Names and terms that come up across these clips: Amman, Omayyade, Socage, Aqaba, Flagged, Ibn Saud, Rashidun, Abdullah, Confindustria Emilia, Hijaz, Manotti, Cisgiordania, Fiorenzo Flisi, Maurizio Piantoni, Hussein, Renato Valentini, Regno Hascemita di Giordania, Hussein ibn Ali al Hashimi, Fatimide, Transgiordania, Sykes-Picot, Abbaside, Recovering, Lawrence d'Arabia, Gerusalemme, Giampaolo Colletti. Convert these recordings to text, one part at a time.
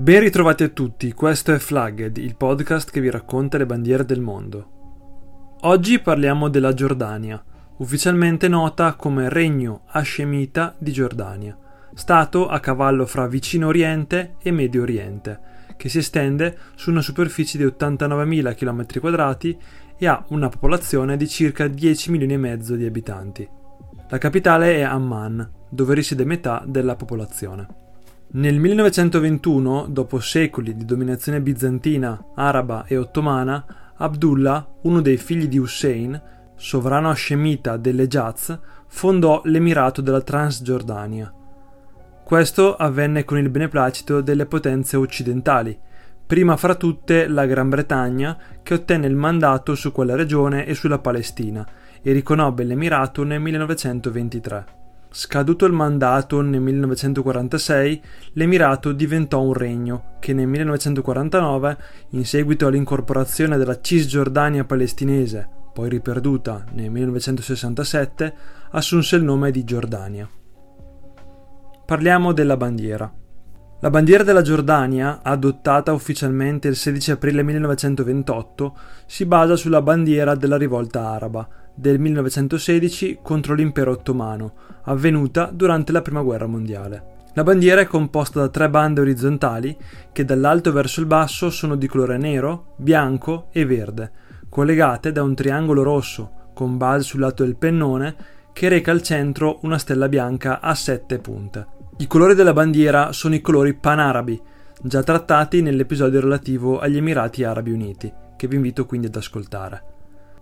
Ben ritrovati a tutti, questo è Flagged, il podcast che vi racconta le bandiere del mondo. Oggi parliamo della Giordania, ufficialmente nota come Regno Hascemita di Giordania, stato a cavallo fra Vicino Oriente e Medio Oriente, che si estende su una superficie di 89.000 km² e ha una popolazione di circa 10 milioni e mezzo di abitanti. La capitale è Amman, dove risiede metà della popolazione. Nel 1921, dopo secoli di dominazione bizantina, araba e ottomana, Abdullah, uno dei figli di Hussein, sovrano hascemita dell'Hijaz, fondò l'emirato della Transgiordania. Questo avvenne con il beneplacito delle potenze occidentali, prima fra tutte la Gran Bretagna, che ottenne il mandato su quella regione e sulla Palestina, e riconobbe l'emirato nel 1923. Scaduto il mandato nel 1946, l'emirato diventò un regno che nel 1949, in seguito all'incorporazione della Cisgiordania palestinese, poi riperduta nel 1967, assunse il nome di Giordania. Parliamo della bandiera. La bandiera della Giordania, adottata ufficialmente il 16 aprile 1928, si basa sulla bandiera della rivolta araba del 1916 contro l'impero ottomano, avvenuta durante la prima guerra mondiale. La bandiera è composta da tre bande orizzontali che dall'alto verso il basso sono di colore nero, bianco e verde, collegate da un triangolo rosso con base sul lato del pennone che reca al centro una stella bianca a 7 punte. I colori della bandiera sono i colori panarabi, già trattati nell'episodio relativo agli Emirati Arabi Uniti, che vi invito quindi ad ascoltare.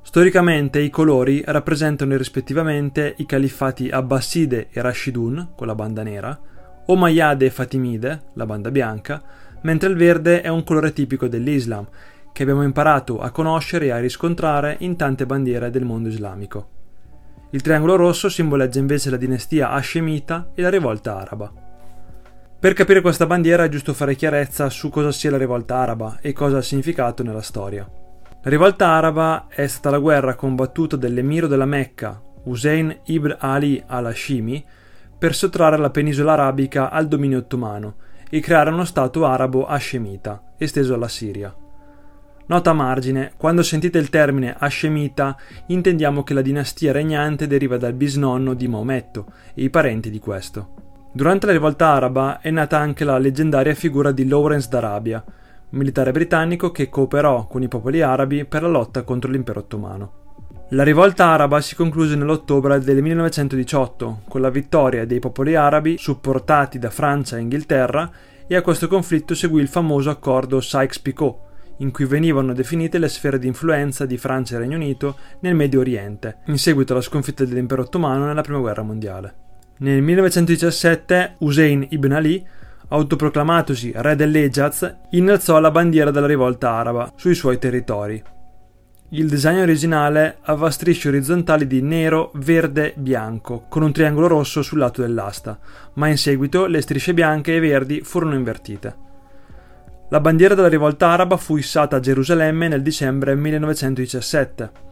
Storicamente i colori rappresentano rispettivamente i califfati Abbaside e Rashidun, con la banda nera, Omayyade e Fatimide, la banda bianca, mentre il verde è un colore tipico dell'Islam, che abbiamo imparato a conoscere e a riscontrare in tante bandiere del mondo islamico. Il triangolo rosso simboleggia invece la dinastia hascemita e la rivolta araba. Per capire questa bandiera è giusto fare chiarezza su cosa sia la rivolta araba e cosa ha significato nella storia. La rivolta araba è stata la guerra combattuta dell'emiro della Mecca, Hussein ibn Ali al Hashimi, per sottrarre la penisola arabica al dominio ottomano e creare uno stato arabo hascemita, esteso alla Siria. Nota a margine, quando sentite il termine hascemita intendiamo che la dinastia regnante deriva dal bisnonno di Maometto e i parenti di questo. Durante la rivolta araba è nata anche la leggendaria figura di Lawrence d'Arabia, militare britannico che cooperò con i popoli arabi per la lotta contro l'impero ottomano. La rivolta araba si concluse nell'ottobre del 1918 con la vittoria dei popoli arabi supportati da Francia e Inghilterra, e a questo conflitto seguì il famoso accordo Sykes-Picot, in cui venivano definite le sfere di influenza di Francia e Regno Unito nel Medio Oriente, in seguito alla sconfitta dell'impero ottomano nella Prima Guerra Mondiale. Nel 1917 Hussein ibn Ali, autoproclamatosi re dell'Hijaz, innalzò la bandiera della rivolta araba sui suoi territori. Il design originale aveva strisce orizzontali di nero, verde, bianco, con un triangolo rosso sul lato dell'asta, ma in seguito le strisce bianche e verdi furono invertite. La bandiera della rivolta araba fu issata a Gerusalemme nel dicembre 1917.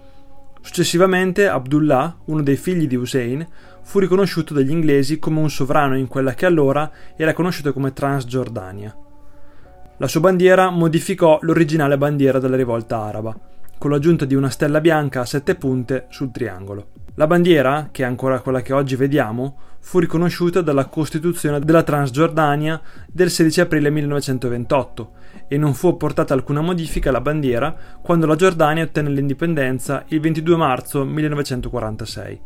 Successivamente Abdullah, uno dei figli di Hussein, fu riconosciuto dagli inglesi come un sovrano in quella che allora era conosciuta come Transgiordania. La sua bandiera modificò l'originale bandiera della rivolta araba, con l'aggiunta di una stella bianca a 7 punte sul triangolo. La bandiera, che è ancora quella che oggi vediamo, fu riconosciuta dalla Costituzione della Transgiordania del 16 aprile 1928 e non fu apportata alcuna modifica alla bandiera quando la Giordania ottenne l'indipendenza il 22 marzo 1946.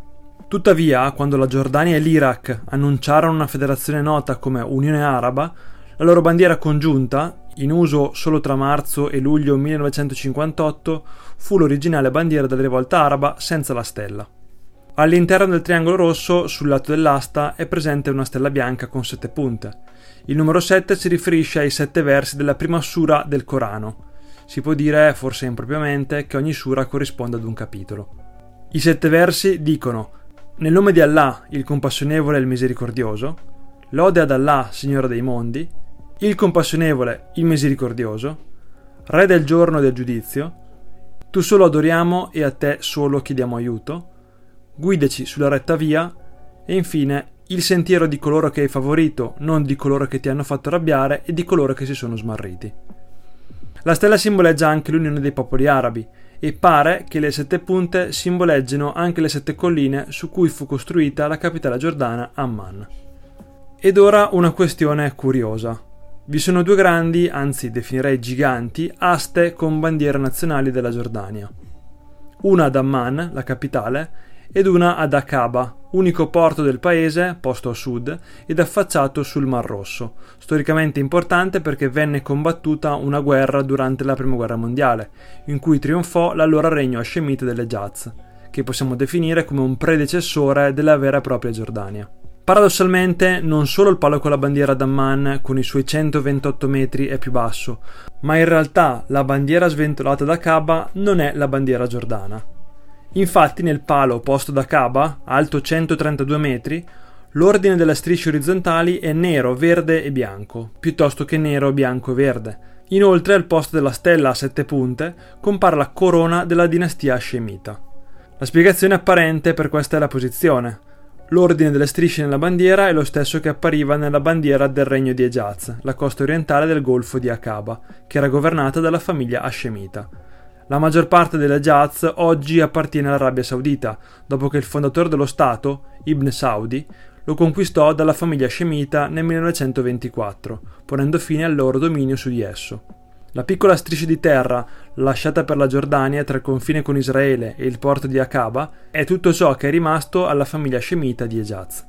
Tuttavia, quando la Giordania e l'Iraq annunciarono una federazione nota come Unione Araba, la loro bandiera congiunta, in uso solo tra marzo e luglio 1958, fu l'originale bandiera della rivolta araba senza la stella. All'interno del triangolo rosso, sul lato dell'asta, è presente una stella bianca con 7 punte. Il numero 7 si riferisce ai 7 versi della prima sura del Corano. Si può dire, forse impropriamente, che ogni sura corrisponde ad un capitolo. I 7 versi dicono: nel nome di Allah, il compassionevole e il misericordioso, lode ad Allah, Signore dei mondi, il compassionevole, il misericordioso, Re del giorno del giudizio, tu solo adoriamo e a te solo chiediamo aiuto, guidaci sulla retta via e infine il sentiero di coloro che hai favorito, non di coloro che ti hanno fatto arrabbiare e di coloro che si sono smarriti. La stella simboleggia anche l'unione dei popoli arabi e pare che le 7 punte simboleggino anche le 7 colline su cui fu costruita la capitale giordana Amman. Ed ora una questione curiosa. Vi sono 2 grandi, anzi definirei giganti, aste con bandiere nazionali della Giordania. Una ad Amman, la capitale, ed una ad Aqaba, unico porto del paese, posto a sud, ed affacciato sul Mar Rosso, storicamente importante perché venne combattuta una guerra durante la Prima Guerra Mondiale, in cui trionfò l'allora Regno Hascemita delle Hijaz, che possiamo definire come un predecessore della vera e propria Giordania. Paradossalmente, non solo il palo con la bandiera d'Amman con i suoi 128 metri è più basso, ma in realtà la bandiera sventolata da Aqaba non è la bandiera giordana. Infatti nel palo posto da Aqaba, alto 132 metri, l'ordine delle strisce orizzontali è nero, verde e bianco, piuttosto che nero, bianco e verde. Inoltre al posto della stella a 7 punte compare la corona della dinastia hascemita. La spiegazione apparente per questa è la posizione. L'ordine delle strisce nella bandiera è lo stesso che appariva nella bandiera del regno di Hijaz, la costa orientale del golfo di Aqaba, che era governata dalla famiglia hascemita. La maggior parte dell'Hijaz oggi appartiene all'Arabia Saudita, dopo che il fondatore dello Stato, Ibn Saud, lo conquistò dalla famiglia hascemita nel 1924, ponendo fine al loro dominio su di esso. La piccola striscia di terra lasciata per la Giordania tra il confine con Israele e il porto di Aqaba è tutto ciò che è rimasto alla famiglia hascemita di Hijaz.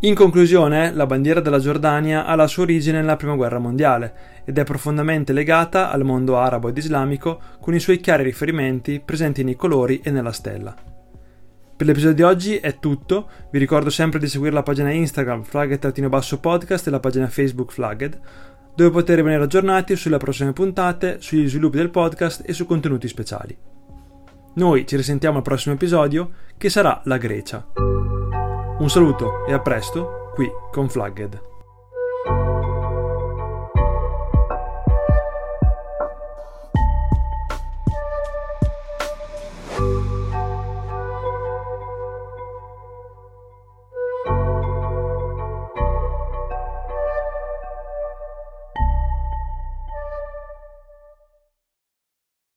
In conclusione, la bandiera della Giordania ha la sua origine nella Prima Guerra Mondiale ed è profondamente legata al mondo arabo ed islamico con i suoi chiari riferimenti presenti nei colori e nella stella. Per l'episodio di oggi è tutto, vi ricordo sempre di seguire la pagina Instagram Flagged_podcast e la pagina Facebook Flagged, dove poter rimanere aggiornati sulle prossime puntate, sugli sviluppi del podcast e su contenuti speciali. Noi ci risentiamo al prossimo episodio, che sarà la Grecia. Un saluto e a presto, qui con Flagged.